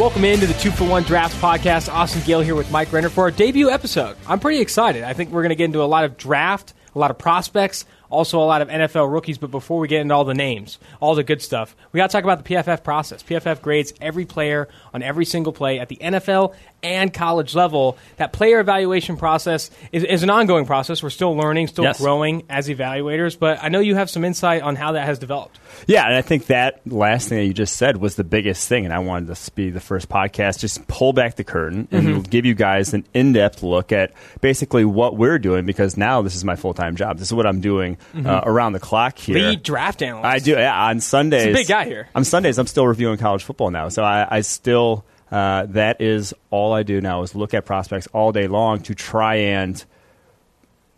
Welcome into the 2-for-1 Drafts podcast. Austin Gale here with Mike Renner for our debut episode. I'm pretty excited. I think we're going to get into a lot of draft, a lot of prospects, also a lot of NFL rookies. But before we get into all the names, all the good stuff, we got to talk about the PFF process. PFF grades every player on every single play at the NFL and college level. That player evaluation process is an ongoing process. We're still learning, still growing as evaluators. But I know you have some insight on how that has developed. Yeah, and I think that last thing that you just said was the biggest thing. And I wanted this to be the first podcast. Just pull back the curtain and give you guys an in-depth look at basically what we're doing, because now this is my full-time job. This is what I'm doing around the clock here. Lead draft analyst. I do, yeah. On Sundays. He's a big guy here. On Sundays, I'm still reviewing college football now. So I still, that is all I do now, is look at prospects all day long to try and,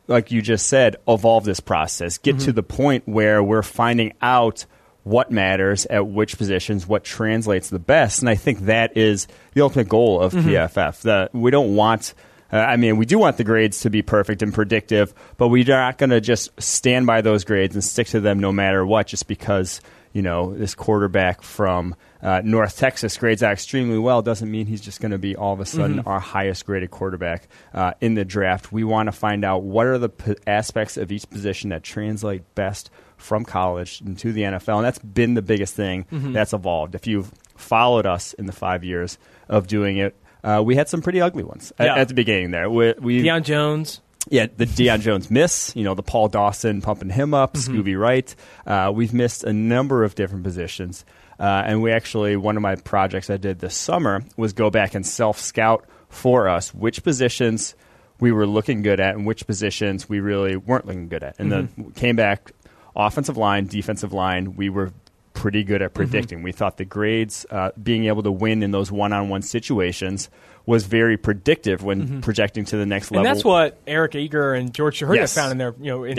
like you just said, evolve this process. Get to the point where we're finding out what matters at which positions, what translates the best. And I think that is the ultimate goal of PFF. We don't want... I mean, we do want the grades to be perfect and predictive, but we're not going to just stand by those grades and stick to them no matter what, just because, you know, this quarterback from North Texas grades out extremely well doesn't mean he's just going to be all of a sudden our highest graded quarterback in the draft. We want to find out what are the aspects of each position that translate best from college into the NFL, and that's been the biggest thing that's evolved. If you've followed us in the 5 years of doing it, we had some pretty ugly ones at the beginning there. Deion Jones. Yeah, the Deion Jones miss, you know, the Paul Dawson pumping him up, Scooby Wright. We've missed a number of different positions. And we actually, one of my projects I did this summer was go back and self-scout for us which positions we were looking good at and which positions we really weren't looking good at. And then came back, offensive line, defensive line, we were pretty good at predicting. We thought the grades, being able to win in those one-on-one situations, was very predictive when projecting to the next level. And that's what Eric Eager and George Shahurda found in their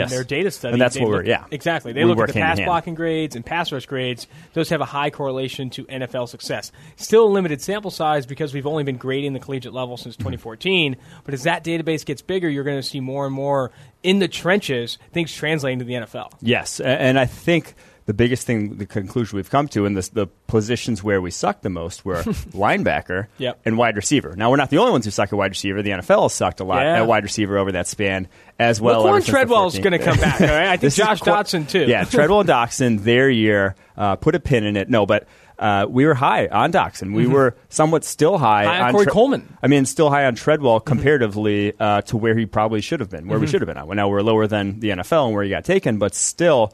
their data study. And that's what we're exactly. They look at the pass blocking grades and pass rush grades. Those have a high correlation to NFL success. Still a limited sample size because we've only been grading the collegiate level since 2014. But as that database gets bigger, you're going to see more and more in the trenches things translating to the NFL. Yes, and I think the biggest thing, the conclusion we've come to, and the positions where we suck the most were linebacker and wide receiver. Now, we're not the only ones who suck at wide receiver. The NFL sucked a lot at wide receiver over that span as well. Warren Treadwell is going to come back. All right? I think Josh Doctson, too. Yeah, Treadwell and Doctson, their year, put a pin in it. No, but we were high on Doctson. We were somewhat still high on Corey Coleman. I mean, still high on Treadwell comparatively to where he probably should have been, where we should have been on. Well, now, we're lower than the NFL and where he got taken, but still...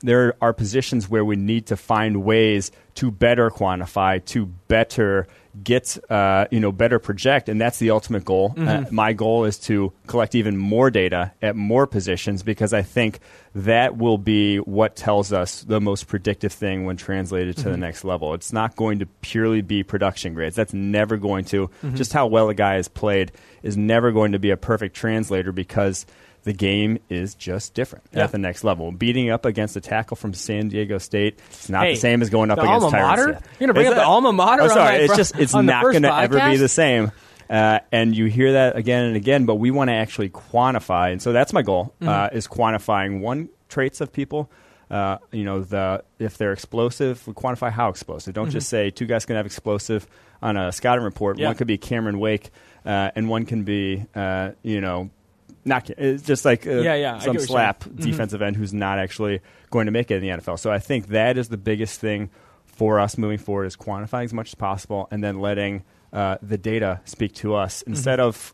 there are positions where we need to find ways to better quantify, to better get, better project, and that's the ultimate goal. My goal is to collect even more data at more positions, because I think that will be what tells us the most predictive thing when translated to the next level. It's not going to purely be production grades. That's never going to. Just how well a guy has played is never going to be a perfect translator, because the game is just different at the next level. Beating up against a tackle from San Diego State is not the same as going up against Tyrese. You're going to bring up the alma mater? I'm sorry. It's not going to ever be the same. And you hear that again and again, but we want to actually quantify. And so that's my goal, is quantifying traits of people. If they're explosive, we quantify how explosive. Don't just say two guys can have explosive on a scouting report. Yeah. One could be Cameron Wake, and one can be, it's just like some slap defensive end who's not actually going to make it in the NFL. So I think that is the biggest thing for us moving forward, is quantifying as much as possible and then letting the data speak to us instead of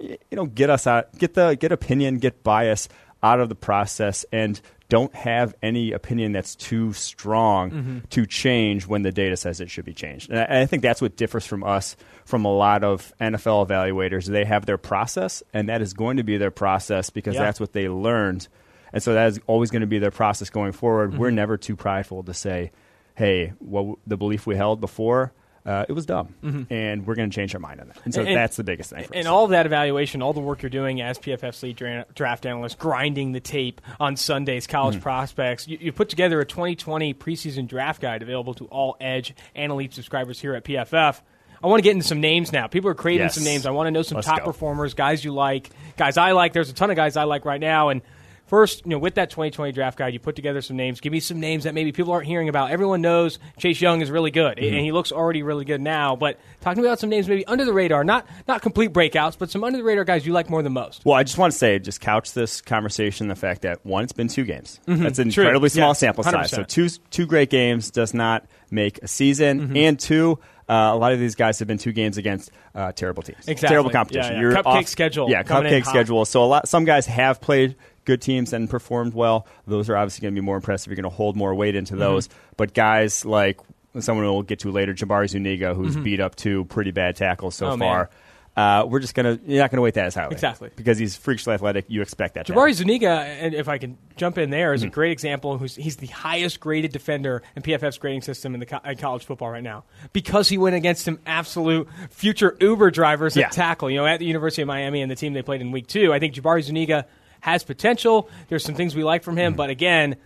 get us out, get opinion, get bias out of the process, and don't have any opinion that's too strong to change when the data says it should be changed. And I think that's what differs from us from a lot of NFL evaluators. They have their process, and that is going to be their process, because that's what they learned. And so that is always going to be their process going forward. We're never too prideful to say, hey, the belief we held before, it was dumb, and we're going to change our mind on that. And so that's the biggest thing for us. And all of that evaluation, all the work you're doing as PFF's lead draft analyst, grinding the tape on Sunday's college prospects, you put together a 2020 preseason draft guide available to all Edge and Elite subscribers here at PFF. I want to get into some names now. People are creating some names. I want to know some top performers, guys you like, guys I like. There's a ton of guys I like right now, and First, with that 2020 draft guide, you put together some names. Give me some names that maybe people aren't hearing about. Everyone knows Chase Young is really good, mm-hmm. and he looks already really good now. But talking about some names maybe under the radar, not complete breakouts, but some under-the-radar guys you like more than most. Well, I just want to say, just couch this conversation in the fact that, one, it's been 2 games. Mm-hmm. That's an incredibly small sample 100%. Size. So two great games does not make a season. Mm-hmm. And two, a lot of these guys have been 2 games against terrible teams. Exactly. Terrible competition. Yeah, yeah. You're cupcake off, schedule. Yeah, cupcake schedule. So some guys have played good teams and performed well. Those are obviously going to be more impressive. You're going to hold more weight into those. Mm-hmm. But guys like someone we'll get to later, Jabari Zuniga, who's beat up 2 pretty bad tackles so far. You're not going to weight that as highly. Exactly. Because he's freakishly athletic. You expect that. Jabari Zuniga, and if I can jump in there, is a great example. He's the highest graded defender in PFF's grading system in college football right now because he went against some absolute future Uber drivers at tackle. At the University of Miami and the team they played in week 2, I think Jabari Zuniga has potential. There's some things we like from him, but again,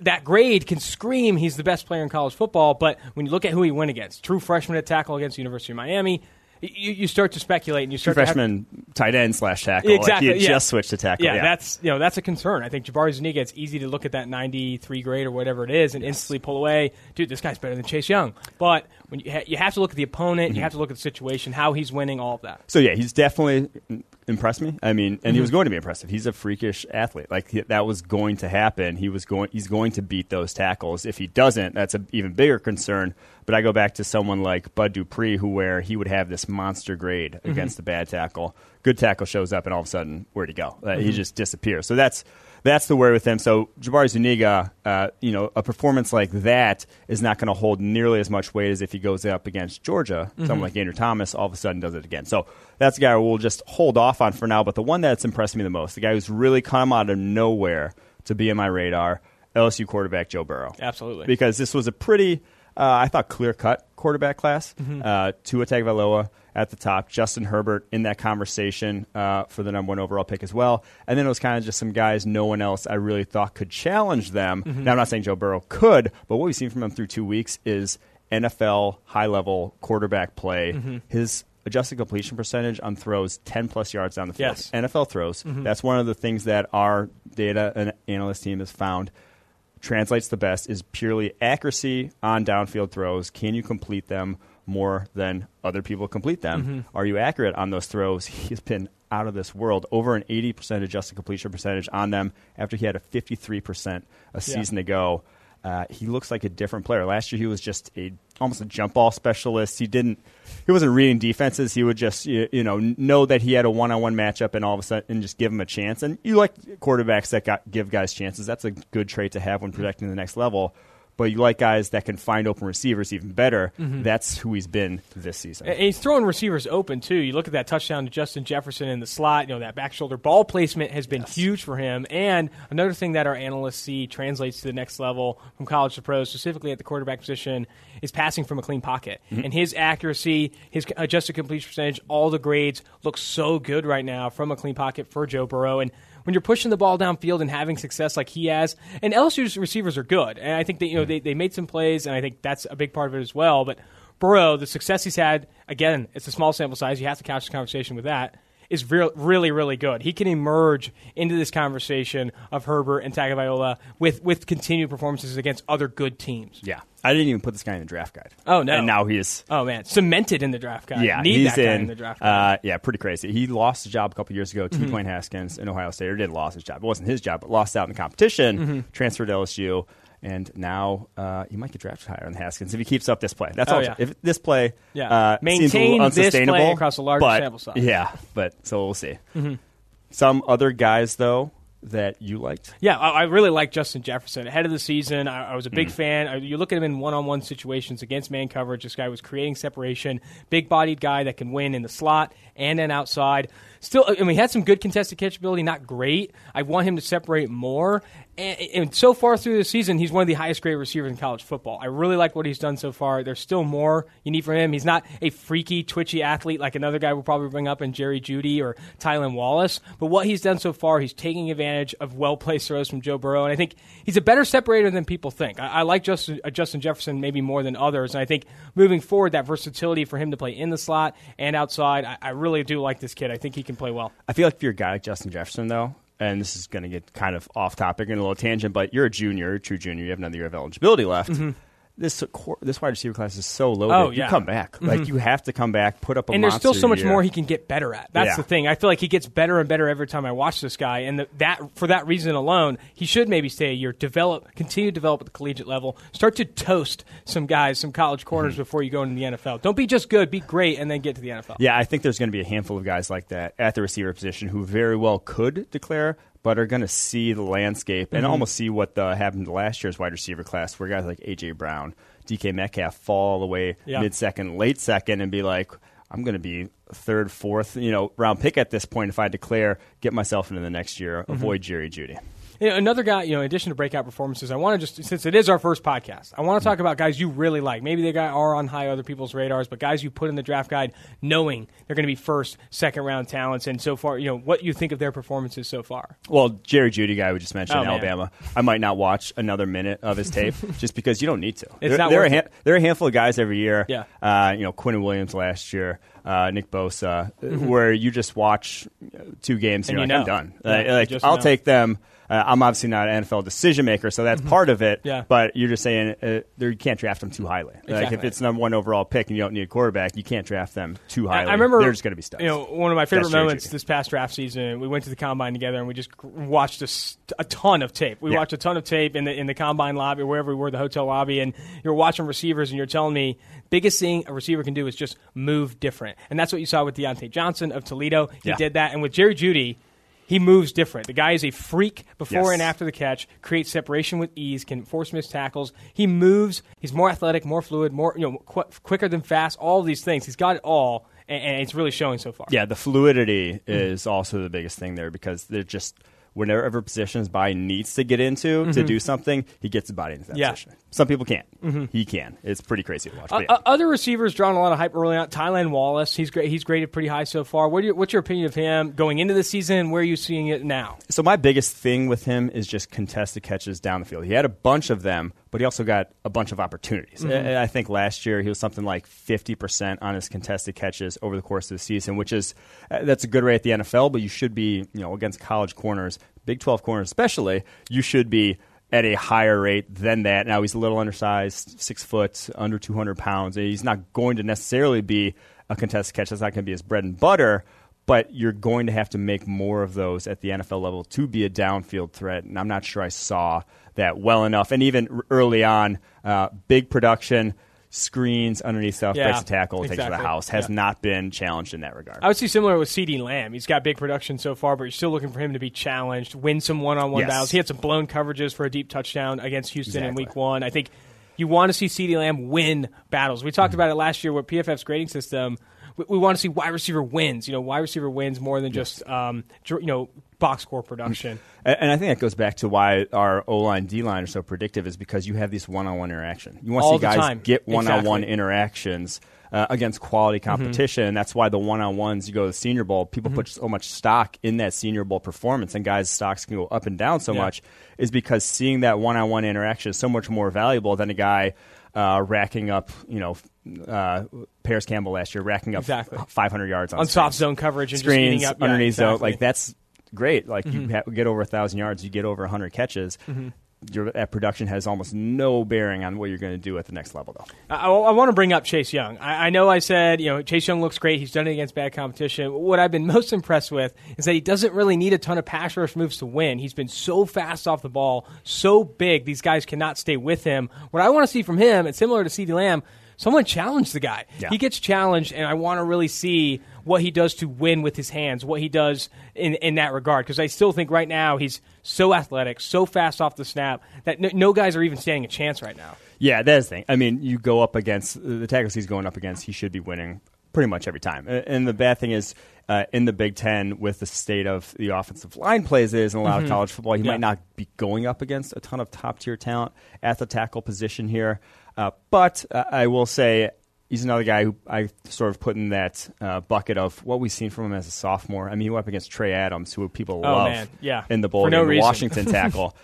that grade can scream he's the best player in college football. But when you look at who he went against, true freshman at tackle against the University of Miami. You start to speculate, and you start freshman tight end / tackle. Exactly, like he just switched to tackle. Yeah, that's a concern. I think Jabari Zuniga, it's easy to look at that 93 grade or whatever it is and instantly pull away. Dude, this guy's better than Chase Young. But when you have to look at the opponent, you have to look at the situation, how he's winning, all of that. So yeah, he's definitely impressed me. I mean, and he was going to be impressive. He's a freakish athlete. Like that was going to happen. He's going to beat those tackles. If he doesn't, that's an even bigger concern. But I go back to someone like Bud Dupree, where he would have this monster grade against the bad tackle. Good tackle shows up, and all of a sudden, where'd he go? He just disappears. So that's the worry with him. So Jabari Zuniga, a performance like that is not going to hold nearly as much weight as if he goes up against Georgia. Someone like Andrew Thomas all of a sudden does it again. So that's a guy we'll just hold off on for now. But the one that's impressed me the most, the guy who's really come out of nowhere to be on my radar, LSU quarterback Joe Burrow. Absolutely. Because this was a pretty... I thought clear-cut quarterback class. Tua Tagovailoa at the top. Justin Herbert in that conversation for the number 1 overall pick as well. And then it was kind of just some guys no one else I really thought could challenge them. Now, I'm not saying Joe Burrow could, but what we've seen from him through 2 weeks is NFL high-level quarterback play. His adjusted completion percentage on throws 10-plus yards down the field. Yes. NFL throws. That's one of the things that our data and analyst team has found translates the best is purely accuracy on downfield throws. Can you complete them more than other people complete them? Are you accurate on those throws? He's been out of this world. Over an 80% adjusted completion percentage on them after he had a 53% a season ago. He looks like a different player. Last year he was just almost a jump ball specialist. He wasn't reading defenses. He would just know that he had a one-on-one matchup and all of a sudden just give him a chance. And you like quarterbacks that give guys chances. That's a good trait to have when protecting the next level. But you like guys that can find open receivers even better. That's who he's been this season. And he's throwing receivers open, too. You look at that touchdown to Justin Jefferson in the slot. That back shoulder ball placement has been huge for him. And another thing that our analysts see translates to the next level from college to pros, specifically at the quarterback position, is passing from a clean pocket. And his accuracy, his adjusted completion percentage, all the grades look so good right now from a clean pocket for Joe Burrow. And when you're pushing the ball downfield and having success like he has, and LSU's receivers are good, and I think that they made some plays, and I think that's a big part of it as well. But Burrow, the success he's had, again, it's a small sample size. You have to couch the conversation with that. Is really, really good. He can emerge into this conversation of Herbert and Tagovailoa with continued performances against other good teams. Yeah. I didn't even put this guy in the draft guide. Oh, no. And now he is... Oh, man. Cemented in the draft guide. Yeah, Need that guy in the draft guide. Yeah, pretty crazy. He lost his job a couple years ago to Dwayne Haskins in Ohio State. Or did lose his job. It wasn't his job, but lost out in the competition. Transferred to LSU. And now he might get drafted higher than Haskins if he keeps up this play. That's all. Yeah. If this play seems a little unsustainable. Maintain this play across a large sample size. Yeah, so we'll see. Some other guys, though, that you liked? Yeah, I really like Justin Jefferson. Ahead of the season, I was a big fan. You look at him in one-on-one situations against man coverage. This guy was creating separation. Big-bodied guy that can win in the slot and then outside. Still, he had some good contested catchability, not great. I want him to separate more. And so far through the season, he's one of the highest-grade receivers in college football. I really like what he's done so far. There's still more you need from him. He's not a freaky, twitchy athlete like another guy we'll probably bring up in Jerry Jeudy or Tylan Wallace. But what he's done so far, he's taking advantage of well-placed throws from Joe Burrow. And I think he's a better separator than people think. I like Justin Jefferson maybe more than others. And I think moving forward, that versatility for him to play in the slot and outside, I really do like this kid. I think he can play well. I feel like if you're a guy like Justin Jefferson, though, and this is going to get kind of off topic and a little tangent, but you're a junior, a true junior. You have another year of eligibility left. Mm-hmm. This wide receiver class is so loaded. Oh, yeah. You come back. Mm-hmm. Like, you have to come back, put up a monster. And there's still so much more he can get better at. That's the thing. I feel like he gets better and better every time I watch this guy. And for that reason alone, he should maybe stay a year, continue to develop at the collegiate level, start to toast some guys, some college corners before you go into the NFL. Don't be just good, be great, and then get to the NFL. Yeah, I think there's going to be a handful of guys like that at the receiver position who very well could declare, but are going to see the landscape and almost see what happened to last year's wide receiver class, where guys like A.J. Brown, DK Metcalf fall all the way mid-second, late second, and be like, I'm going to be third, fourth, round pick at this point if I declare, get myself into the next year, avoid Jerry Jeudy. Another guy, in addition to breakout performances, I want to just, since it is our first podcast, I want to talk about guys you really like. Maybe they are on high other people's radars, but guys you put in the draft guide knowing they're going to be first, second-round talents, and so far, what you think of their performances so far. Well, Jerry Jeudy guy we just mentioned, Alabama. Man. I might not watch another minute of his tape just because you don't need to. There are a handful of guys every year. Yeah. Quinn Williams last year. Nick Bosa, where you just watch two games and you're like, I'm done. Yeah, I'll take them. I'm obviously not an NFL decision maker, so that's part of it. Yeah. But you're just saying you can't draft them too highly. Exactly. Like, if it's number one overall pick and you don't need a quarterback, you can't draft them too highly. I remember they're just going to be studs. One of my favorite moments this past draft season, we went to the Combine together and we just watched a ton of tape. We watched a ton of tape in the Combine lobby, wherever we were, the hotel lobby, and you're watching receivers and you're telling me biggest thing a receiver can do is just move different. And that's what you saw with Deontay Johnson of Toledo. He did that. And with Jerry Jeudy, he moves different. The guy is a freak before and after the catch, creates separation with ease, can force missed tackles. He moves. He's more athletic, more fluid, more quicker than fast, all of these things. He's got it all, and it's really showing so far. Yeah, the fluidity is also the biggest thing there, because they're just – whenever positions Bai needs to get into to do something, he gets the body into that position. Some people can't. He can. It's pretty crazy to watch. Other receivers drawn a lot of hype early on. Tylan Wallace, he's great. He's graded pretty high so far. What's your opinion of him going into the season? Where are you seeing it now? So my biggest thing with him is just contested catches down the field. He had a bunch of them, but he also got a bunch of opportunities. I think last year he was something like 50% on his contested catches over the course of the season, which is that's a good rate at the NFL, but you should be, against college corners, Big 12 corners especially, you should be at a higher rate than that. Now, he's a little undersized, 6 foot, under 200 pounds. He's not going to necessarily be a contested catch. That's not going to be his bread and butter, but you're going to have to make more of those at the NFL level to be a downfield threat, and I'm not sure I saw that well enough. And even early on, big production, screens underneath stuff, breaks a tackle, takes to the house, has not been challenged in that regard. I would see similar with CeeDee Lamb. He's got big production so far, but you're still looking for him to be challenged, win some one-on-one battles. He had some blown coverages for a deep touchdown against Houston in week one. I think you want to see CeeDee Lamb win battles. We talked about it last year with PFF's grading system. We want to see wide receiver wins. Wide receiver wins more than just box score production. And I think that goes back to why our O-line, D-line are so predictive, is because you have these one-on-one interaction. You want to see guys get one-on-one interactions against quality competition. That's why the one-on-ones, you go to the Senior Bowl, people put so much stock in that Senior Bowl performance, and guys' stocks can go up and down so much, is because seeing that one-on-one interaction is so much more valuable than a guy racking up, Paris Campbell last year, racking up 500 yards on soft zone coverage and screens, just up underneath zone. Like, that's great. Like, you get over 1,000 yards, you get over 100 catches. That production has almost no bearing on what you're going to do at the next level, though. I want to bring up Chase Young. I know I said, Chase Young looks great. He's done it against bad competition. What I've been most impressed with is that he doesn't really need a ton of pass rush moves to win. He's been so fast off the ball, so big. These guys cannot stay with him. What I want to see from him, it's similar to CeeDee Lamb, someone challenge the guy. Yeah. He gets challenged, and I want to really see what he does to win with his hands, what he does in that regard. Because I still think right now he's so athletic, so fast off the snap, that no guys are even standing a chance right now. Yeah, that is the thing. I mean, you go up against the tackles he's going up against, he should be winning pretty much every time. And the bad thing is, in the Big Ten, with the state of the offensive line plays it is in a lot of college football, he might not be going up against a ton of top-tier talent at the tackle position here. But I will say he's another guy who I sort of put in that bucket of what we've seen from him as a sophomore. I mean, he went up against Trey Adams, who people love in the bowl game, Washington tackle.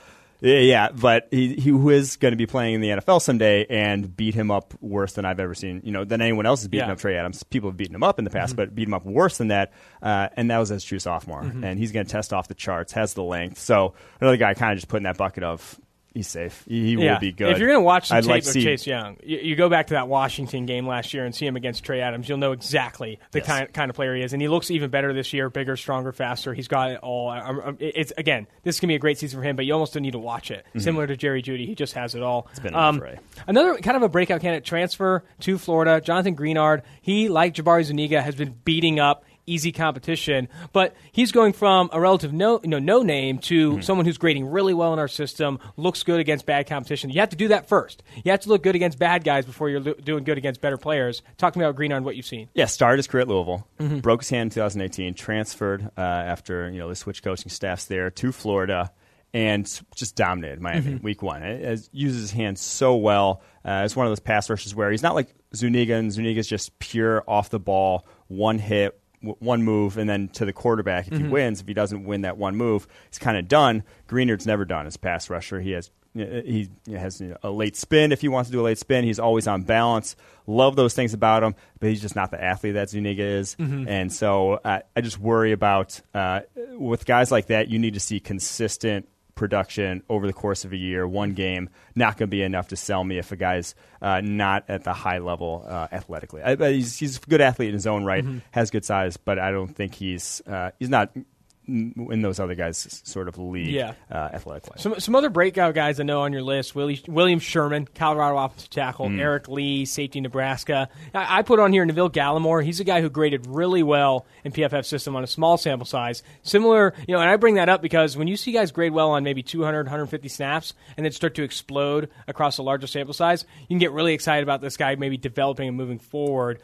Yeah, but he was going to be playing in the NFL someday and beat him up worse than I've ever seen, you know, than anyone else has beaten up Trey Adams. People have beaten him up in the past, but beat him up worse than that. And that was as true sophomore. And he's going to test off the charts, has the length. So another guy kind of just put in that bucket of he's safe. He will be good. If you're going to watch the tape of Chase Young, you go back to that Washington game last year and see him against Trey Adams, you'll know exactly the kind of player he is. And he looks even better this year, bigger, stronger, faster. He's got it all. It's again, this is going to be a great season for him, but you almost don't need to watch it. Similar to Jerry Jeudy, he just has it all. It's been another kind of a breakout candidate transfer to Florida, Jonathan Greenard. He, like Jabari Zuniga, has been beating up easy competition, but he's going from a relative no name to someone who's grading really well in our system, looks good against bad competition. You have to do that first. You have to look good against bad guys before you're doing good against better players. Talk to me about Greenard and what you've seen. Yeah, started his career at Louisville, broke his hand in 2018, transferred after they switched coaching staffs there to Florida, and just dominated Miami week one. It uses his hands so well. It's one of those pass rushes where he's not like Zuniga, and Zuniga's just pure off the ball, one hit, one move, and then to the quarterback. If he wins, if he doesn't win that one move, he's kind of done. Greenard's never done as pass rusher. He has a late spin. If he wants to do a late spin, he's always on balance. Love those things about him, but he's just not the athlete that Zuniga is. And so I just worry about with guys like that, you need to see consistent production over the course of a year. One game not going to be enough to sell me if a guy's not at the high level athletically. He's a good athlete in his own right, has good size, but I don't think he's not in those other guys' sort of league athletically. Some other breakout guys I know on your list: William Sherman, Colorado offensive tackle, Eric Lee, safety, Nebraska. I put on here Neville Gallimore. He's a guy who graded really well in PFF system on a small sample size. Similar, and I bring that up because when you see guys grade well on maybe 200, 150 snaps and then start to explode across a larger sample size, you can get really excited about this guy maybe developing and moving forward.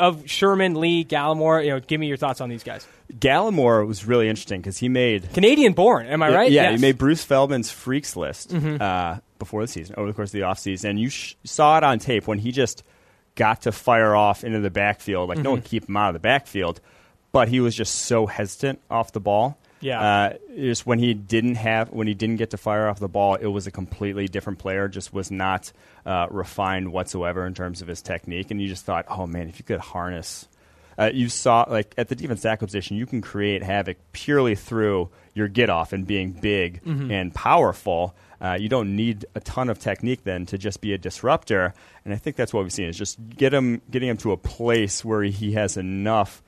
Of Sherman, Lee, Gallimore, give me your thoughts on these guys. Gallimore was really interesting because he made... Canadian-born, am I right? Yeah, yes. He made Bruce Feldman's freaks list before the season, over the course of the offseason. And you saw it on tape when he just got to fire off into the backfield. Like, no one could keep him out of the backfield, but he was just so hesitant off the ball. Yeah. Just when he didn't get to fire off the ball, it was a completely different player. Just was not refined whatsoever in terms of his technique. And you just thought, oh, man, if you could harness... you saw, like, at the defense tackle position, you can create havoc purely through your get-off and being big and powerful. You don't need a ton of technique then to just be a disruptor. And I think that's what we've seen is just getting him to a place where he has enough,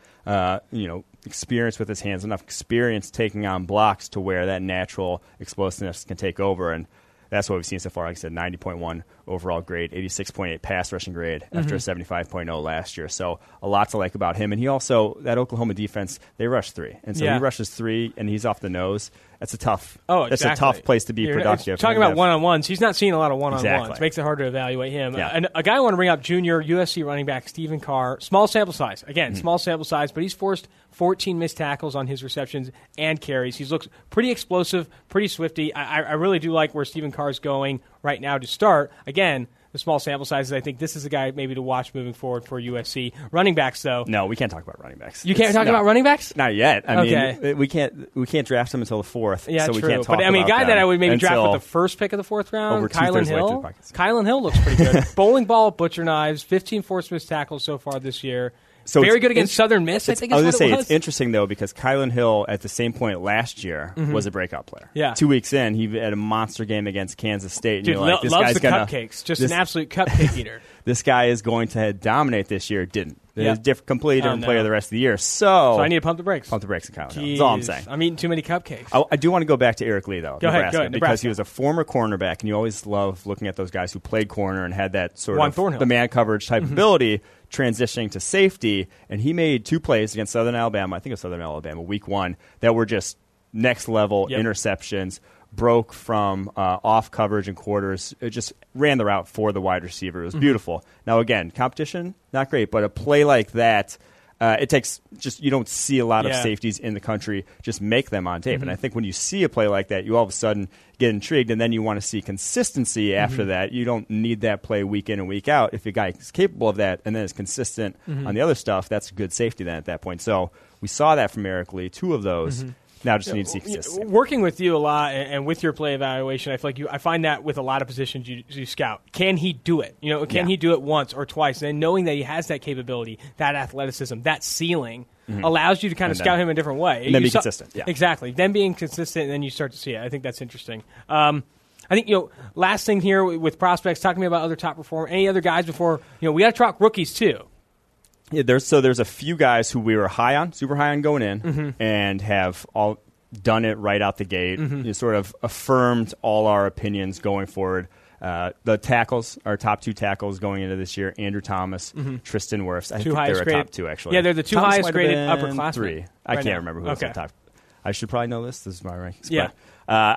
experience with his hands, enough experience taking on blocks to where that natural explosiveness can take over. And that's what we've seen so far. Like I said, 90.1 overall grade, 86.8 pass rushing grade after a 75.0 last year. So a lot to like about him. And he also, that Oklahoma defense, they rush three. And so he rushes three, and he's off the nose. That's a tough That's a tough place to be productive. Talking about one-on-ones, he's not seeing a lot of one-on-ones. Exactly. Makes it hard to evaluate him. Yeah. And a guy I want to bring up, junior USC running back Stephen Carr, small sample size. Again, small sample size, but he's forced 14 missed tackles on his receptions and carries. He looks pretty explosive, pretty swifty. I really do like where Stephen Carr's going right now to start. Again, the small sample sizes, I think this is a guy maybe to watch moving forward for USC. Running backs, though. No, we can't talk about running backs. You can't talk about running backs? Not yet. I mean, we can't draft them until the fourth. Yeah, so we can't talk about them. But, I mean, a guy that I would maybe draft with the first pick of the fourth round, Kylan Hill. Kylan Hill looks pretty good. Bowling ball, butcher knives, 15 forced missed tackles so far this year. So very good against Southern Miss, I think is what it was. I was going to say, it's interesting, though, because Kylan Hill, at the same point last year, was a breakout player. Yeah. 2 weeks in, he had a monster game against Kansas State. And dude, you're like, this loves the cupcakes. Just an absolute cupcake eater. This guy is going to dominate this year. Didn't. He's a completely different player the rest of the year. So I need to pump the brakes. Pump the brakes on Kylan Hill. That's all I'm saying. I'm eating too many cupcakes. I do want to go back to Eric Lee, though. Go ahead. Because he was a former cornerback, and you always love looking at those guys who played corner and had that sort of the man coverage type ability. Transitioning to safety, and he made two plays against Southern Alabama, I think it was Southern Alabama, week one, that were just next-level interceptions, broke from off coverage and quarters. It just ran the route for the wide receiver. It was beautiful. Now, again, competition, not great, but a play like that, it takes just you don't see a lot of safeties in the country just make them on tape. And I think when you see a play like that, you all of a sudden get intrigued, and then you want to see consistency after that. You don't need that play week in and week out. If a guy is capable of that and then is consistent on the other stuff, that's good safety then at that point. So we saw that from Eric Lee, two of those. Now just need to see consistency. Working with you a lot and with your play evaluation, I feel like I find that with a lot of positions you scout. Can he do it? You know, can he do it once or twice? And knowing that he has that capability, that athleticism, that ceiling allows you to kind of scout him a different way. And then be consistent. Yeah. Exactly. Then being consistent, and then you start to see it. I think that's interesting. I think, last thing here with prospects, talk to me about other top performers. Any other guys before, we got to talk rookies too. Yeah, there's a few guys who we were high on, super high on going in, and have all done it right out the gate. You sort of affirmed all our opinions going forward. The tackles, our top two tackles going into this year, Andrew Thomas, Tristan Wirfs. I think they're a top two, actually. Yeah, they're the two highest graded upperclassmen. Three. I can't remember who was on top. I should probably know this. This is my rankings. Yeah. But,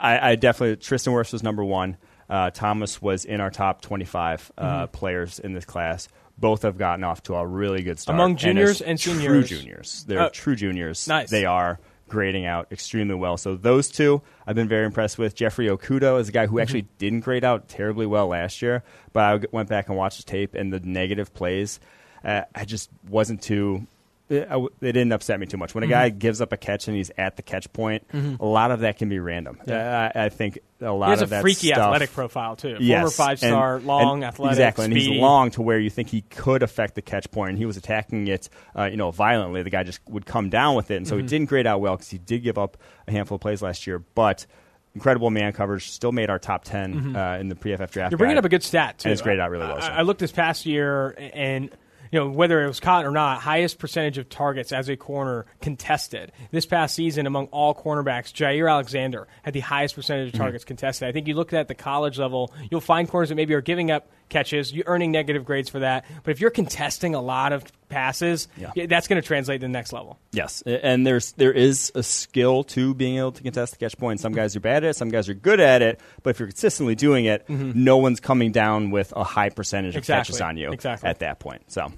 I definitely, Tristan Wirfs was number one. Thomas was in our top 25 players in this class. Both have gotten off to a really good start. Among juniors and seniors. True juniors. They're true juniors. Nice. They are grading out extremely well. So those two I've been very impressed with. Jeffrey Okudo is a guy who actually didn't grade out terribly well last year, but I went back and watched the tape, and the negative plays, I just wasn't too – it didn't upset me too much. When a guy gives up a catch and he's at the catch point, a lot of that can be random. Yeah. I think – he has a freaky athletic profile, too. Yes. Former five-star, long, athletic, exactly, speedy. And he's long to where you think he could affect the catch point. And he was attacking it, violently. The guy just would come down with it. And so he didn't grade out well because he did give up a handful of plays last year. But incredible man coverage. Still made our top 10 in the PFF draft. You're bringing up a good stat, too. And it's graded out really well. So. I looked this past year, and whether it was caught or not, highest percentage of targets as a corner contested. This past season, among all cornerbacks, Jair Alexander had the highest percentage of targets contested. I think you look at the college level, you'll find corners that maybe are giving up catches, you're earning negative grades for that. But if you're contesting a lot of passes, that's going to translate to the next level. Yes, and there is a skill to being able to contest the catch point. Some guys are bad at it, some guys are good at it, but if you're consistently doing it, no one's coming down with a high percentage of catches on you at that point. So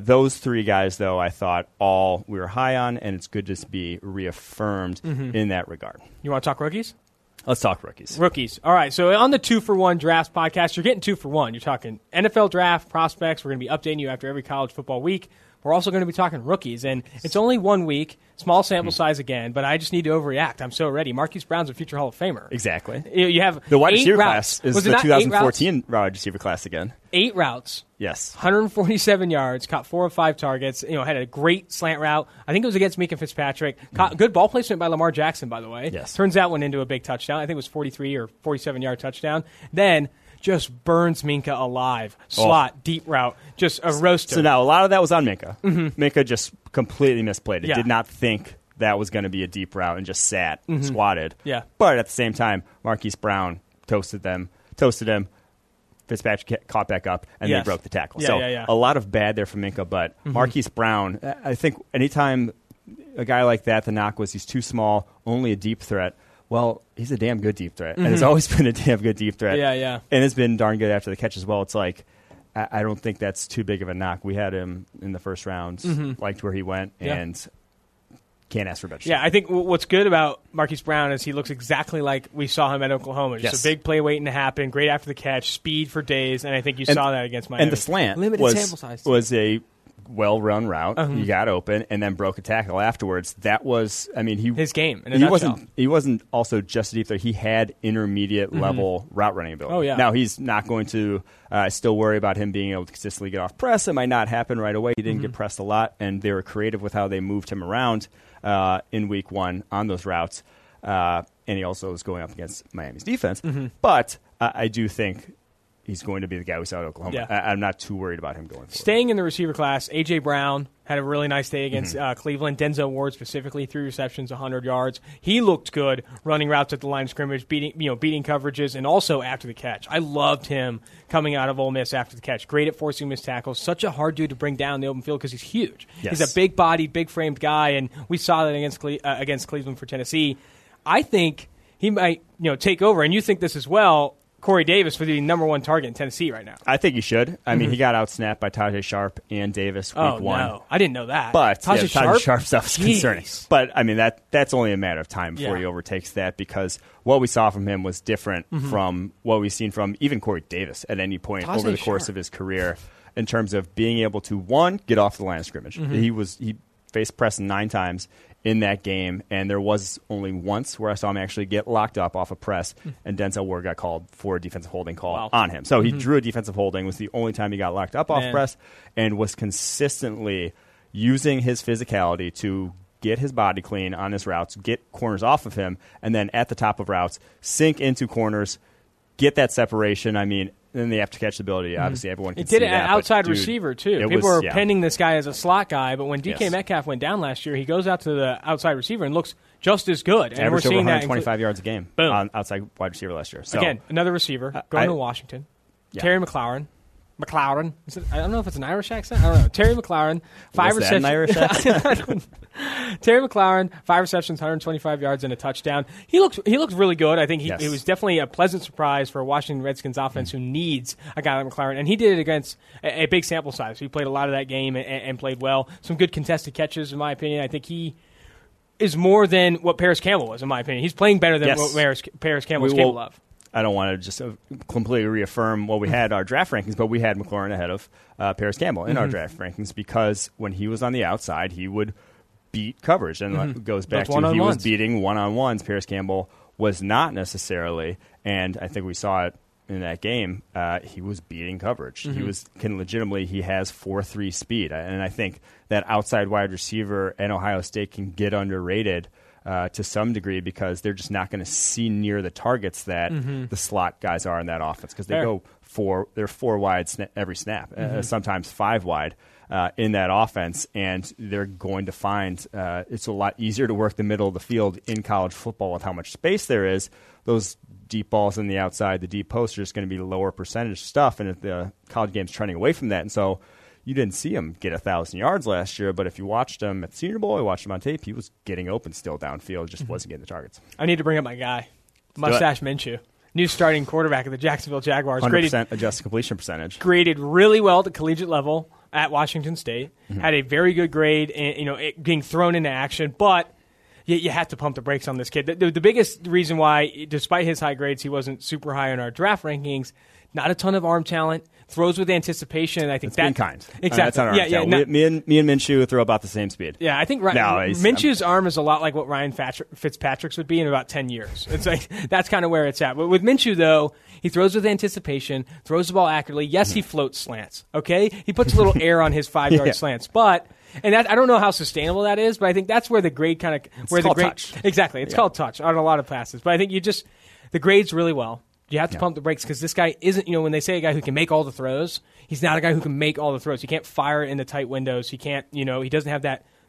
those three guys, though, I thought all we were high on, and it's good to be reaffirmed in that regard. You want to talk rookies? Let's talk rookies. All right. So on the 2-for-1 drafts podcast, you're getting 2-for-1. You're talking NFL draft prospects. We're going to be updating you after every college football week. We're also going to be talking rookies. And it's only 1 week, small sample size again, but I just need to overreact. I'm so ready. Marquise Brown's a future Hall of Famer. Exactly. You have the wide receiver class is the 2014 wide receiver class again. 8 routes. Yes. 147 yards, caught 4 of 5 targets, had a great slant route. I think it was against Minkah Fitzpatrick. Caught good ball placement by Lamar Jackson, by the way. Yes. Turns that one into a big touchdown. I think it was 43 or 47-yard touchdown. Then just burns Minkah alive. Slot, deep route, just a roaster. So now a lot of that was on Minkah. Minkah just completely misplayed it. Yeah. Did not think that was going to be a deep route and just sat, squatted. Yeah. But at the same time, Marquise Brown toasted him. Fitzpatrick caught back up, and they broke the tackle. A lot of bad there from Minkah, but Marquise Brown, I think anytime a guy like that, the knock was he's too small, only a deep threat. Well, he's a damn good deep threat, and has always been a damn good deep threat. Yeah. And has been darn good after the catch as well. It's like, I don't think that's too big of a knock. We had him in the first round, liked where he went, and can't ask for better. Yeah, I think what's good about Marquise Brown is he looks exactly like we saw him at Oklahoma. Just a big play waiting to happen, great after the catch, speed for days, and I think you saw that against Miami. And the slant was a well-run route. He got open and then broke a tackle afterwards. That was, his game in a nutshell. He wasn't also just a deep threat. He had intermediate-level route running ability. Oh, yeah. Now, he's not going to still worry about him being able to consistently get off press. It might not happen right away. He didn't get pressed a lot, and they were creative with how they moved him around in week one on those routes. And he also was going up against Miami's defense. But I do think he's going to be the guy we saw at Oklahoma. Yeah. I'm not too worried about him going forward. Staying in the receiver class, A.J. Brown had a really nice day against Cleveland. Denzel Ward specifically, 3 receptions, 100 yards. He looked good running routes at the line of scrimmage, beating coverages, and also after the catch. I loved him coming out of Ole Miss after the catch. Great at forcing missed tackles. Such a hard dude to bring down in the open field because he's huge. Yes. He's a big-bodied, big-framed guy, and we saw that against Cleveland for Tennessee. I think he might take over, and you think this as well, Corey Davis for the number 1 target in Tennessee right now. I think he should. I mean, he got outsnapped by Tajay Sharp and Davis week one. No. I didn't know that. But Tajay Sharp stuff's concerning. But, that's only a matter of time before he overtakes that because what we saw from him was different from what we've seen from even Corey Davis at any point over the course of his career in terms of being able to, one, get off the line of scrimmage. He face pressed 9 times in that game, and there was only once where I saw him actually get locked up off a press, and Denzel Ward got called for a defensive holding call on him. So he drew a defensive holding, was the only time he got locked up off press, and was consistently using his physicality to get his body clean on his routes, get corners off of him, and then at the top of routes, sink into corners, get that separation. I mean, then they have to catch the ability. Obviously, everyone can see that. It did an outside receiver, too. People were pinning this guy as a slot guy, but when DK Metcalf went down last year, he goes out to the outside receiver and looks just as good. And we're seeing that. 125 yards a game on outside wide receiver last year. So, again, another receiver going to Washington. Yeah. Terry McLaurin. I don't know if it's an Irish accent. I don't know. Terry McLaurin, 5 receptions. Is that an Irish accent? Terry McLaurin, 5 receptions, 125 yards, and a touchdown. He looked really good. I think he was definitely a pleasant surprise for a Washington Redskins offense who needs a guy like McLaurin. And he did it against a big sample size. He played a lot of that game and played well. Some good contested catches, in my opinion. I think he is more than what Paris Campbell was, in my opinion. He's playing better than what Paris Campbell was capable of. I don't want to just completely reaffirm what we had our draft rankings, but we had McLaurin ahead of Paris Campbell in our draft rankings because when he was on the outside, he would beat coverage. And it goes back to he was beating one-on-ones. Paris Campbell was not necessarily, and I think we saw it in that game, he was beating coverage. He he has 4.3 speed. And I think that outside wide receiver and Ohio State can get underrated to some degree because they're just not going to see near the targets that the slot guys are in that offense because they go they're 4 wide every snap, sometimes 5 wide in that offense, and they're going to find it's a lot easier to work the middle of the field in college football with how much space there is. Those deep balls in the outside, the deep posts are just going to be lower percentage stuff, and if the college game's trending away from that, and so you didn't see him get 1,000 yards last year, but if you watched him at Senior Bowl, I watched him on tape, he was getting open still downfield, just wasn't getting the targets. I need to bring up my guy, Mustache Minshew, new starting quarterback of the Jacksonville Jaguars. 100% adjusted completion percentage. Graded really well at the collegiate level at Washington State. Had a very good grade, and, you know, it being thrown into action, but you have to pump the brakes on this kid. The biggest reason why, despite his high grades, he wasn't super high in our draft rankings, not a ton of arm talent. Throws with anticipation, and I think that's kind. Exactly. Me and Minshew throw about the same speed. Yeah, I think Minshew's arm is a lot like what Ryan Fitzpatrick's would be in about 10 years. It's like that's kind of where it's at. But with Minshew, though, he throws with anticipation, throws the ball accurately. Yes, he floats slants. Okay, he puts a little air on his 5-yard slants, but. And that, I don't know how sustainable that is, but I think that's where the grade kind of where it's the grade touch. Exactly. It's called touch on a lot of passes, but I think the grade's really well. You have to pump the brakes because this guy isn't, you know, when they say a guy who can make all the throws, he's not a guy who can make all the throws. He can't fire it in the tight windows. He can't, you know, he doesn't have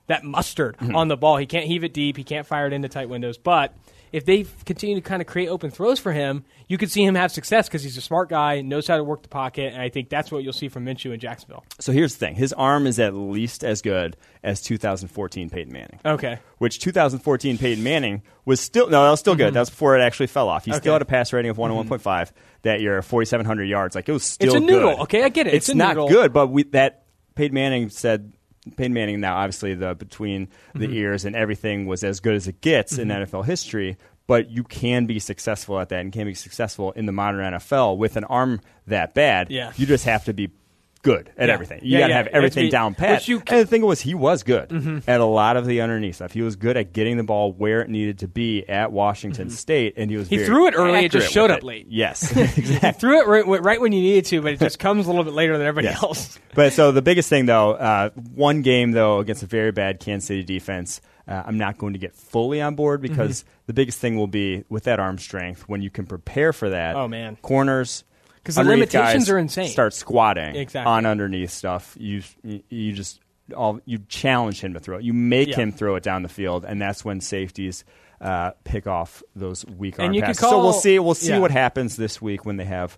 that mustard on the ball. He can't heave it deep. He can't fire it into tight windows. But if they continue to kind of create open throws for him, you could see him have success because he's a smart guy, knows how to work the pocket, and I think that's what you'll see from Minshew in Jacksonville. So here's the thing. His arm is at least as good as 2014 Peyton Manning. Okay. Which 2014 Peyton Manning was still good. That was before it actually fell off. He still had a pass rating of 101.5 that year, 4,700 yards. Like, it was still good. It's a noodle. Good. Okay, I get it. It's a noodle. It's not good, but that Peyton Manning said – Peyton Manning now, obviously, between the ears and everything was as good as it gets in NFL history, but you can be successful at that and can be successful in the modern NFL with an arm that bad. Yeah. You just have to be good at everything. You got to have everything down pat. And the thing was, he was good at a lot of the underneath stuff. He was good at getting the ball where it needed to be at Washington State, and he threw it early. It just showed up late. Yes, exactly. He threw it right when you needed to, but it just comes a little bit later than everybody else. But so the biggest thing, though, one game though against a very bad Kansas City defense. I'm not going to get fully on board because the biggest thing will be with that arm strength when you can prepare for that. Oh man, corners. Because the limitations are insane. Start squatting on underneath stuff. You just you challenge him to throw it. You make him throw it down the field, and that's when safeties pick off those weak arm passes. So we'll see what happens this week when they have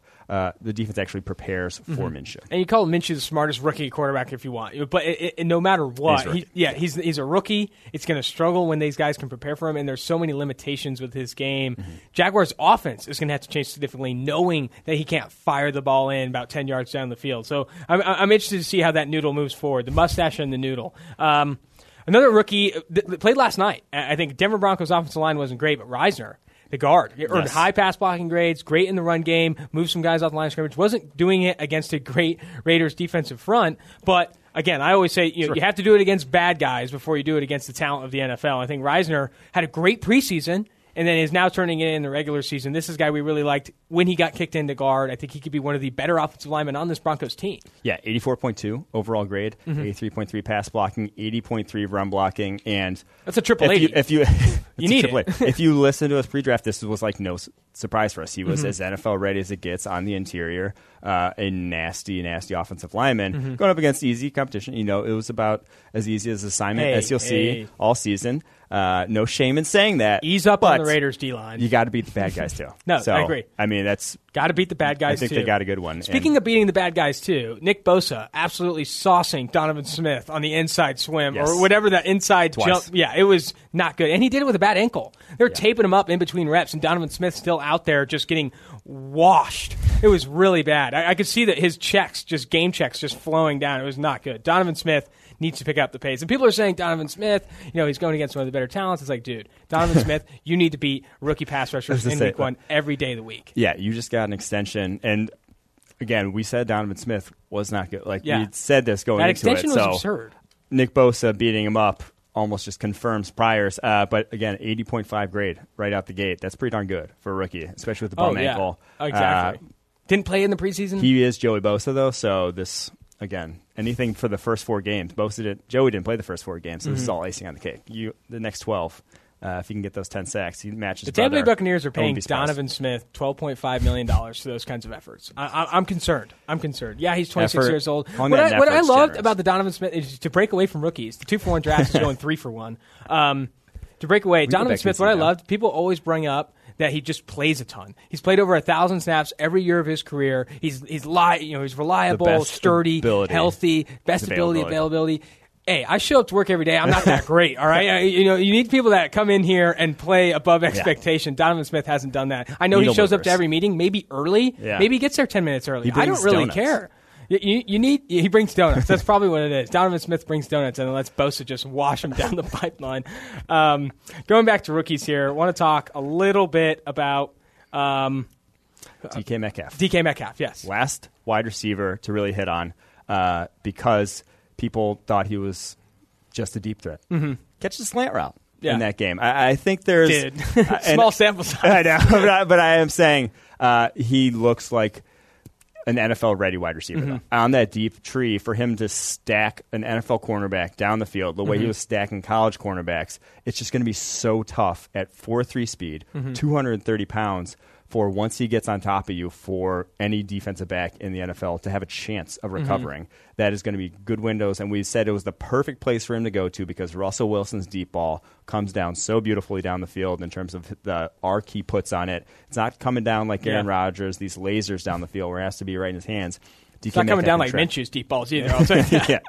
the defense actually prepares for Minshew. And you call Minshew the smartest rookie quarterback if you want, but no matter what, he's a rookie. It's going to struggle when these guys can prepare for him, and there's so many limitations with his game. Jaguars' offense is going to have to change significantly, knowing that he can't fire the ball in about 10 yards down the field. So I'm interested to see how that noodle moves forward, the mustache and the noodle. Another rookie played last night. I think Denver Broncos offensive line wasn't great, but Reisner the guard. He earned high pass blocking grades, great in the run game, moved some guys off the line of scrimmage. Wasn't doing it against a great Raiders defensive front, but again, I always say you have to do it against bad guys before you do it against the talent of the NFL. I think Reisner had a great preseason and then is now turning it in the regular season. This is a guy we really liked when he got kicked into guard. I think he could be one of the better offensive linemen on this Broncos team. Yeah, 84.2 overall grade, 83.3 pass blocking, 80.3 run blocking, and that's a triple A. If you need it. If you listen to us pre-draft, this was like no surprise for us. He was as NFL ready as it gets on the interior. A nasty, nasty offensive lineman going up against easy competition. You know, it was about as easy as assignment as you'll see all season. No shame in saying that. Ease up on the Raiders D-line. You got to beat the bad guys too. I agree. I mean, that's got to beat the bad guys. I think they got a good one. Speaking of beating the bad guys too, Nick Bosa absolutely saucing Donovan Smith on the inside swim or whatever that inside jump. Yeah, it was not good, and he did it with a bad ankle. They're taping him up in between reps, and Donovan Smith's still out there just getting washed. It was really bad. I could see that his checks, just game checks, just flowing down. It was not good. Donovan Smith needs to pick up the pace. And people are saying Donovan Smith, you know, he's going against one of the better talents. It's like, dude, Donovan Smith, you need to beat rookie pass rushers in week one every day of the week. Yeah, you just got an extension. And again, we said Donovan Smith was not good. Like we said this going into it. That extension was absurd. Nick Bosa beating him up almost just confirms priors. But again, 80.5 grade right out the gate. That's pretty darn good for a rookie, especially with the bum ankle. Exactly. Didn't play in the preseason. He is Joey Bosa, though, so this, again, anything for the first four games. Joey didn't play the first four games, so this is all icing on the cake. The next 12, if you can get those 10 sacks, he matches the Tampa Bay Buccaneers are paying Donovan Smith $12.5 million for those kinds of efforts. I'm concerned. Yeah, he's 26 years old. What I loved about the Donovan Smith is to break away from rookies. The 2-for-1 draft is going 3-for-1. To break away, Donovan Smith, what I loved, people always bring up that he just plays a ton. He's played over 1,000 snaps every year of his career. He's reliable, sturdy, healthy, best ability, availability. Hey, I show up to work every day. I'm not that great, all right? You need people that come in here and play above expectation. Yeah. Donovan Smith hasn't done that. I know he shows up to every meeting, maybe early. Yeah. Maybe he gets there 10 minutes early. I don't really care. He brings donuts. That's probably what it is. Donovan Smith brings donuts and lets Bosa just wash him down the pipeline. Going back to rookies here, I want to talk a little bit about DK Metcalf. DK Metcalf, yes. Last wide receiver to really hit on because people thought he was just a deep threat. Catch the slant route in that game. I think there's... Small sample size. I know, but I am saying he looks like an NFL-ready wide receiver on that deep tree for him to stack an NFL cornerback down the field the way he was stacking college cornerbacks. It's just going to be so tough at 4.3 speed, 230 pounds, for once he gets on top of you for any defensive back in the NFL to have a chance of recovering. That is going to be good windows, and we said it was the perfect place for him to go to because Russell Wilson's deep ball comes down so beautifully down the field in terms of the arc he puts on it. It's not coming down like Aaron Rodgers, these lasers down the field where it has to be right in his hands. It's not coming down like Minshew's deep balls either. I'll tell you that.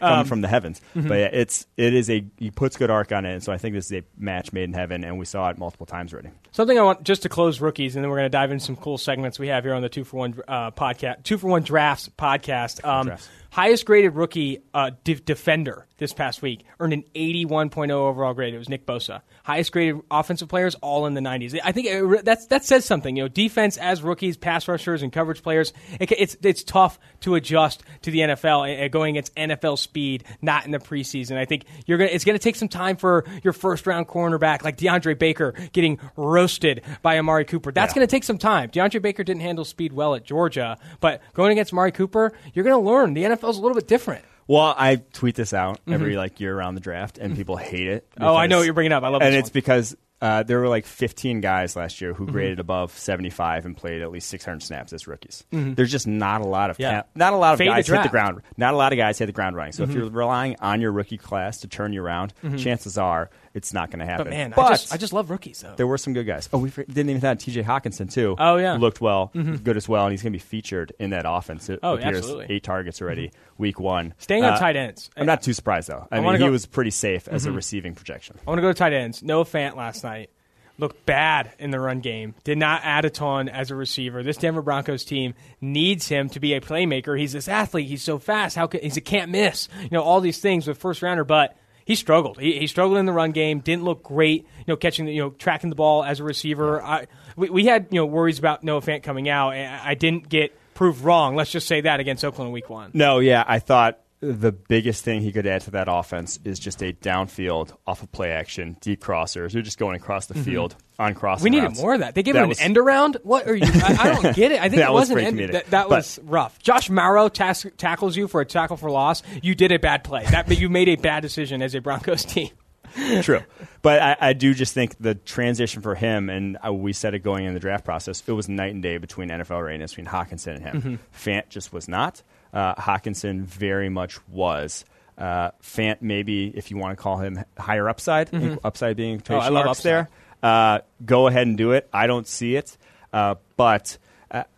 Coming from the heavens. But yeah, he puts good arc on it, and so I think this is a match made in heaven, and we saw it multiple times already. Something I want just to close rookies, and then we're going to dive into some cool segments we have here on the 2-for-1 podcast, 2-for-1 Drafts podcast. Highest graded rookie defender this past week earned an 81.0 overall grade. It was Nick Bosa. Highest graded offensive players all in the 90s. I think that says something. You know, defense as rookies, pass rushers, and coverage players. It's tough to adjust to the NFL going against NFL speed, not in the preseason. I think it's going to take some time for your first round cornerback like DeAndre Baker getting roasted by Amari Cooper. That's going to take some time. DeAndre Baker didn't handle speed well at Georgia, but going against Amari Cooper, you're going to learn the NFL is a little bit different. Well, I tweet this out every year around the draft, and people hate it. I know what you're bringing up. I love it. And it's because there were 15 guys last year who graded above 75 and played at least 600 snaps as rookies. There's just not a lot of guys hit the ground. Not a lot of guys hit the ground running. So if you're relying on your rookie class to turn you around, chances are it's not going to happen. But man, I just love rookies though. There were some good guys. Oh, we didn't even have T.J. Hockenson too. Oh yeah, looked well, good as well, and he's going to be featured in that offense. It appears absolutely. 8 targets already, week one. Staying on tight ends. I'm not too surprised though. He was pretty safe as a receiving projection. I want to go to tight ends. Noah Fant last night looked bad in the run game. Did not add a ton as a receiver. This Denver Broncos team needs him to be a playmaker. He's this athlete. He's so fast. He's a can't miss. You know all these things with first rounder, but. he struggled. He struggled in the run game. Didn't look great. Catching tracking the ball as a receiver. We had worries about Noah Fant coming out, and I didn't get proved wrong. Let's just say that against Oakland in Week One. No, yeah, I thought the biggest thing he could add to that offense is just a downfield off of play action, deep crossers. You're just going across the field on crossing. We needed more of that. They gave him an end around. What are you? I don't get it. I think it was an end. That was rough. Josh Morrow tackles you for a tackle for loss. You did a bad play. But you made a bad decision as a Broncos team. True. But I do just think the transition for him, and we said it going in the draft process, it was night and day between NFL readiness, between Hawkinson and him. Fant just was not. Hawkinson very much was. Fant, maybe, if you want to call him higher upside, upside being quotation marks there, go ahead and do it. I don't see it. But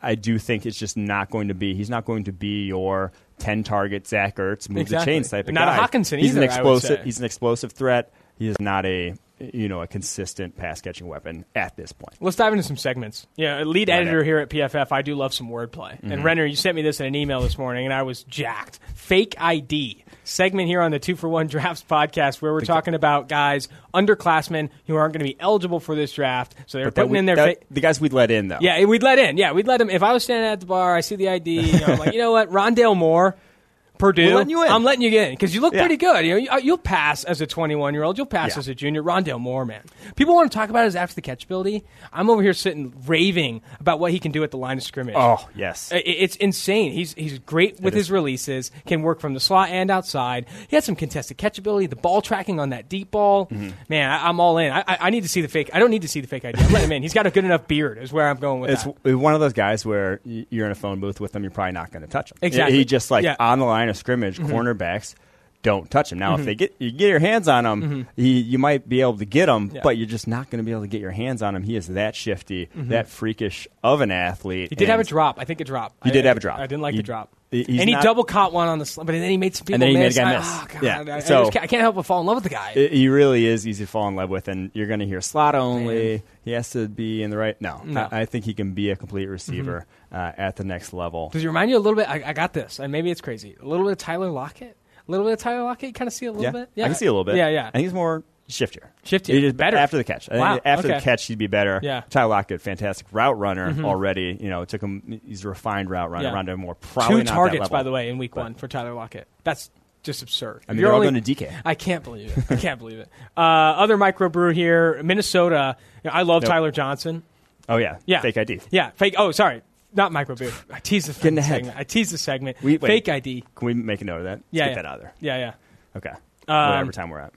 I do think it's just not going to be, he's not going to be your 10-target Zach Ertz, move the chains type of guy. Not a Hawkinson either, he's an explosive threat. He is not a consistent pass-catching weapon at this point. Let's dive into some segments. Yeah, lead editor here at PFF, I do love some wordplay. And Renner, you sent me this in an email this morning, and I was jacked. Fake ID. Segment here on the 2-for-1 Drafts podcast where we're talking about guys, underclassmen, who aren't going to be eligible for this draft. So they're putting in their... the guys we'd let in, though. Yeah, we'd let in. Yeah, we'd let them. If I was standing at the bar, I see the ID, I'm like, you know what, Rondale Moore... Purdue, I'm letting you in because you look pretty good. You'll pass as a 21-year-old. You'll pass as a junior. Rondale Moore, man. People want to talk about his after-the-catch ability. I'm over here sitting raving about what he can do at the line of scrimmage. Oh, yes. It's insane. He's great with his releases, can work from the slot and outside. He had some contested catch ability, the ball tracking on that deep ball. Man, I'm all in. I need to see the fake. I don't need to see the fake idea. I'm letting him in. He's got a good enough beard is where I'm going with that. One of those guys where you're in a phone booth with him, you're probably not going to touch him. Exactly. He just on the line of scrimmage, cornerbacks don't touch him. Now, if they get your hands on him, you might be able to get him, but you're just not going to be able to get your hands on him. He is that shifty, that freakish of an athlete. He did have a drop. I think a drop. He did have a drop. I didn't like the drop. He double caught one on the slide, but then he made some people miss. And then he made a guy miss. Oh, God. Yeah. I can't help but fall in love with the guy. He really is easy to fall in love with, and you're going to hear slot only. Man. He has to be in the right. No. I think he can be a complete receiver at the next level. Does it remind you a little bit? I got this, and maybe it's crazy. A little bit of Tyler Lockett. A little bit of Tyler Lockett. You kind of see a little bit. Yeah, I can see a little bit. Yeah. I think he's more shiftier. He's better after the catch. Wow. After the catch, he'd be better. Yeah. Tyler Lockett, fantastic route runner already. It took him. He's a refined route runner. Yeah. Rondale Moore probably 2 not targets, that level, by the way, in week 1 for Tyler Lockett. That's just absurd. I mean, you're all going to DK. I can't believe it. Other microbrew here, Minnesota. I love Tyler Johnson. Oh yeah. Fake ID. Yeah, fake. Oh, sorry. Not microbrew. I teased the segment. Fake ID. Can we make a note of that? Let's get that out of there. Yeah. Okay. Whatever time we're at.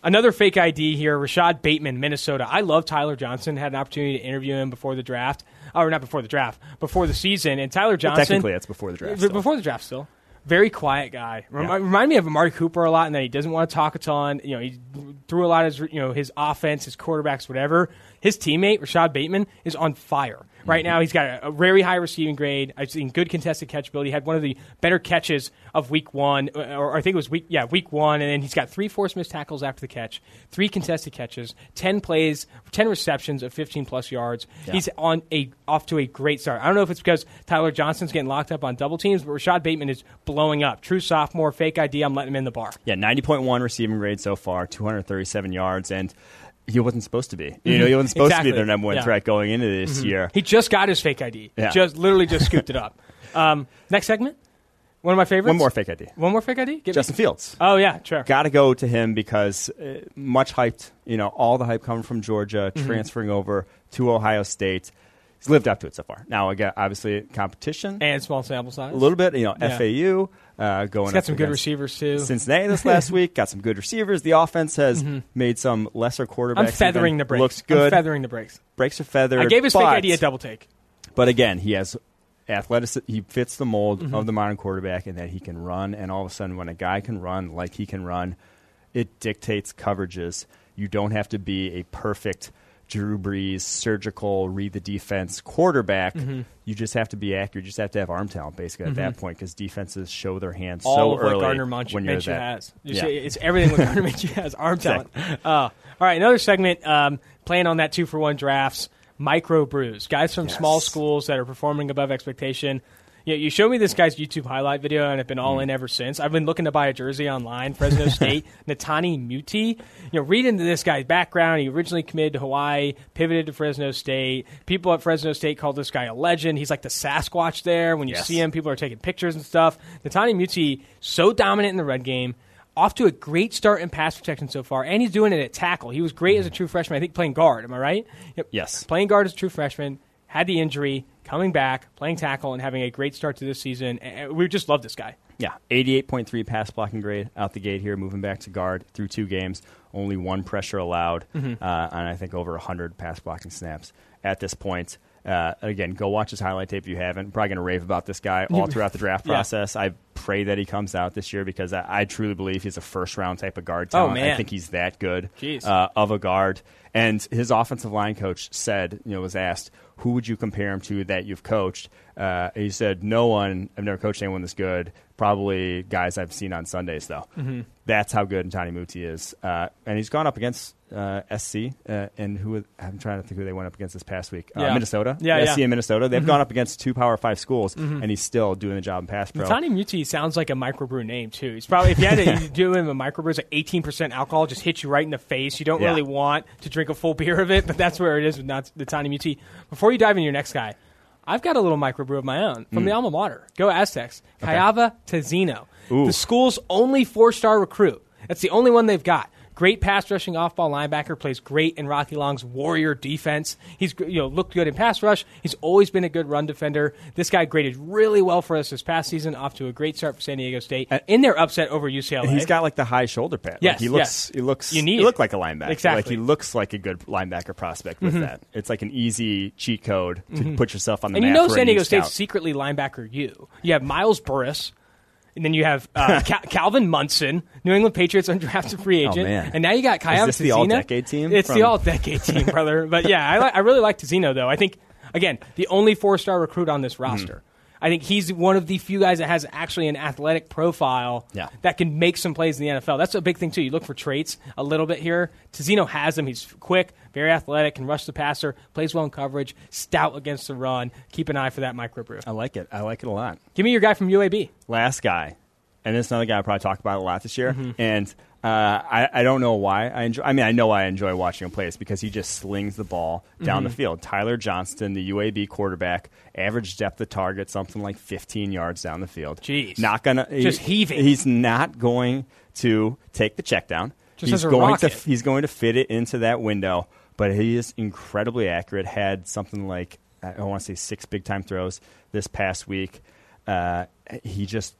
Another fake ID here, Rashad Bateman, Minnesota. I love Tyler Johnson. Had an opportunity to interview him before the draft. Or not before the draft, before the season. And Tyler Johnson... Well, technically, that's before the draft. Before the draft still. Very quiet guy. Remind me of Amari Cooper a lot in that he doesn't want to talk a ton. He threw a lot of his offense, his quarterbacks, whatever. His teammate, Rashad Bateman, is on fire. Right now, he's got a very high receiving grade. I've seen good contested catchability. He had one of the better catches of week 1, or I think it was week one, and then he's got 3 forced missed tackles after the catch, 3 contested catches, 10 plays, 10 receptions of 15-plus yards. Yeah. He's off to a great start. I don't know if it's because Tyler Johnson's getting locked up on double teams, but Rashad Bateman is blowing up. True sophomore, fake ID, I'm letting him in the bar. Yeah, 90.1 receiving grade so far, 237 yards, and... He wasn't supposed to be. He wasn't supposed to be their number 1 threat going into this year. He just got his fake ID. Yeah. He just scooped it up. Next segment, one of my favorites. One more fake ID. Justin Fields. Oh yeah, sure. Got to go to him because much hyped. All the hype coming from Georgia, transferring over to Ohio State. He's lived up to it so far. Now again, obviously competition and small sample size. A little bit, FAU. He's got some good receivers, too. Cincinnati this last week got some good receivers. The offense has made some lesser quarterbacks. I'm feathering the brakes. Brakes are feathered. I gave his fake idea a double take. But again, he has athleticism. He fits the mold of the modern quarterback in that he can run. And all of a sudden, when a guy can run like he can run, it dictates coverages. You don't have to be a perfect Drew Brees, surgical, read the defense quarterback. You just have to be accurate. You just have to have arm talent, basically, at that point, because defenses show their hands early. All Gardner Minshew has. It's everything what Gardner Minshew has, arm talent. All right, another segment, playing on that 2-for-1 drafts, micro brews. Guys from small schools that are performing above expectation. Yeah, you showed me this guy's YouTube highlight video, and I've been all in ever since. I've been looking to buy a jersey online, Fresno State, Natani Muti. You know, read into this guy's background. He originally committed to Hawaii, pivoted to Fresno State. People at Fresno State called this guy a legend. He's like the Sasquatch there. When you see him, people are taking pictures and stuff. Natani Muti, so dominant in the red game. Off to a great start in pass protection so far, and he's doing it at tackle. He was great as a true freshman, I think, playing guard. Am I right? Yep. Yes. Playing guard as a true freshman, had the injury, coming back, playing tackle, and having a great start to this season. We just love this guy. Yeah, 88.3 pass blocking grade out the gate here, moving back to guard through two games. Only one pressure allowed on, I think, over 100 pass blocking snaps at this point. Again, go watch his highlight tape if you haven't. Probably going to rave about this guy all throughout the draft process. I pray that he comes out this year because I truly believe he's a first-round type of guard talent. Oh, man. I think he's that good of a guard. And his offensive line coach said, you know, was asked, who would you compare him to that you've coached? He said, no one. I've never coached anyone this good. Probably guys I've seen on Sundays, though. That's how good Natani Muti is. And he's gone up against SC, and who I'm trying to think who they went up against this past week. Minnesota. SC and Minnesota. They've gone up against two Power 5 schools, and he's still doing the job in pass pro. Natani Muti sounds like a microbrew name, too. He's probably, if you had to do him a microbrew, it's like 18% alcohol, just hits you right in the face. You don't really want to drink a full beer of it, but that's where it is with Natani Muti. Before you dive into your next guy, I've got a little microbrew of my own from the alma mater. Go Aztecs. Cayava Tezino. Ooh. The school's only four-star recruit. That's the only one they've got. Great pass rushing off-ball linebacker, plays great in Rocky Long's warrior defense. He's looked good in pass rush. He's always been a good run defender. This guy graded really well for us this past season, off to a great start for San Diego State in their upset over UCLA. He's got like the high shoulder pad. Yes, like, he looks unique. He looks like a linebacker. Exactly. Like, he looks like a good linebacker prospect with that. It's like an easy cheat code to put yourself on the map. And you know San Diego State's secretly linebacker you. You have Miles Burris. And then you have Calvin Munson, New England Patriots undrafted free agent. Oh, man. And now you got Kyle Tezino. Is this the all-decade team? It's the all-decade team, brother. But, yeah, I really like Tezino, though. I think, again, the only four-star recruit on this roster. I think he's one of the few guys that has actually an athletic profile that can make some plays in the NFL. That's a big thing, too. You look for traits a little bit here. Tezino has him. He's quick, very athletic, can rush the passer, plays well in coverage, stout against the run. Keep an eye for that microbrew. I like it. I like it a lot. Give me your guy from UAB. Last guy, and this is another guy I probably talked about a lot this year, and I don't know why I enjoy. I mean, I know I enjoy watching him play. It's because he just slings the ball down the field. Tyler Johnston, the UAB quarterback, average depth of target, something like 15 yards down the field. Jeez, not gonna just heaving. He's not going to take the check down. Just he's as a going rocket. He's going to fit it into that window. But he is incredibly accurate. Had something like I want to say 6 big time throws this past week. He just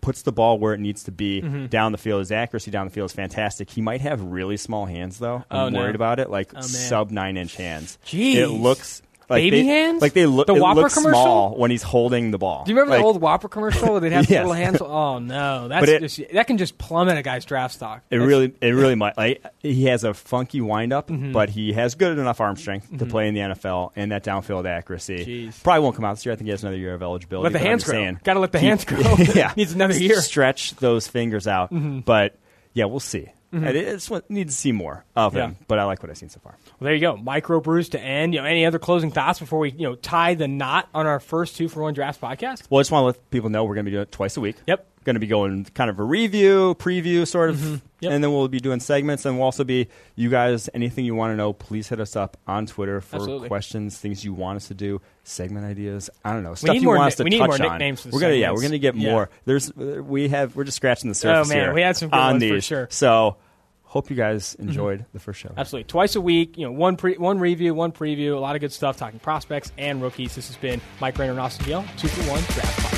puts the ball where it needs to be down the field. His accuracy down the field is fantastic. He might have really small hands, though. I'm worried about it. Like sub 9-inch hands. Jeez. It looks like baby hands. Like they look. The Whopper commercial? Small when he's holding the ball. Do you remember the old Whopper commercial where they'd have the little hands? Oh no, that can just plummet a guy's draft stock. It really might. Like, he has a funky windup, but he has good enough arm strength to play in the NFL, and that downfield accuracy. Jeez. Probably won't come out this year. I think he has another year of eligibility. Let the hands grow. Got to let the hands grow. Yeah, needs another year. Stretch those fingers out. But yeah, we'll see. I just need to see more of him, but I like what I've seen so far. Well, there you go. Microbrews to end. Any other closing thoughts before we tie the knot on our first 2-for-1 Drafts podcast? Well, I just want to let people know we're going to be doing it twice a week. Yep. Going to be going kind of a review, preview sort of, and then we'll be doing segments, and we'll also be, you guys, anything you want to know, please hit us up on Twitter for questions, things you want us to do, segment ideas, I don't know, stuff you want us to touch on. We need more nicknames for segments. Yeah, we're going to get more. We're just scratching the surface here. Oh, man, we had some good ones for sure. So hope you guys enjoyed the first show. Absolutely. Twice a week, one review, one preview, a lot of good stuff, talking prospects and rookies. This has been Mike Rainer and Austin Gill, 2-for-1 Draft Podcast.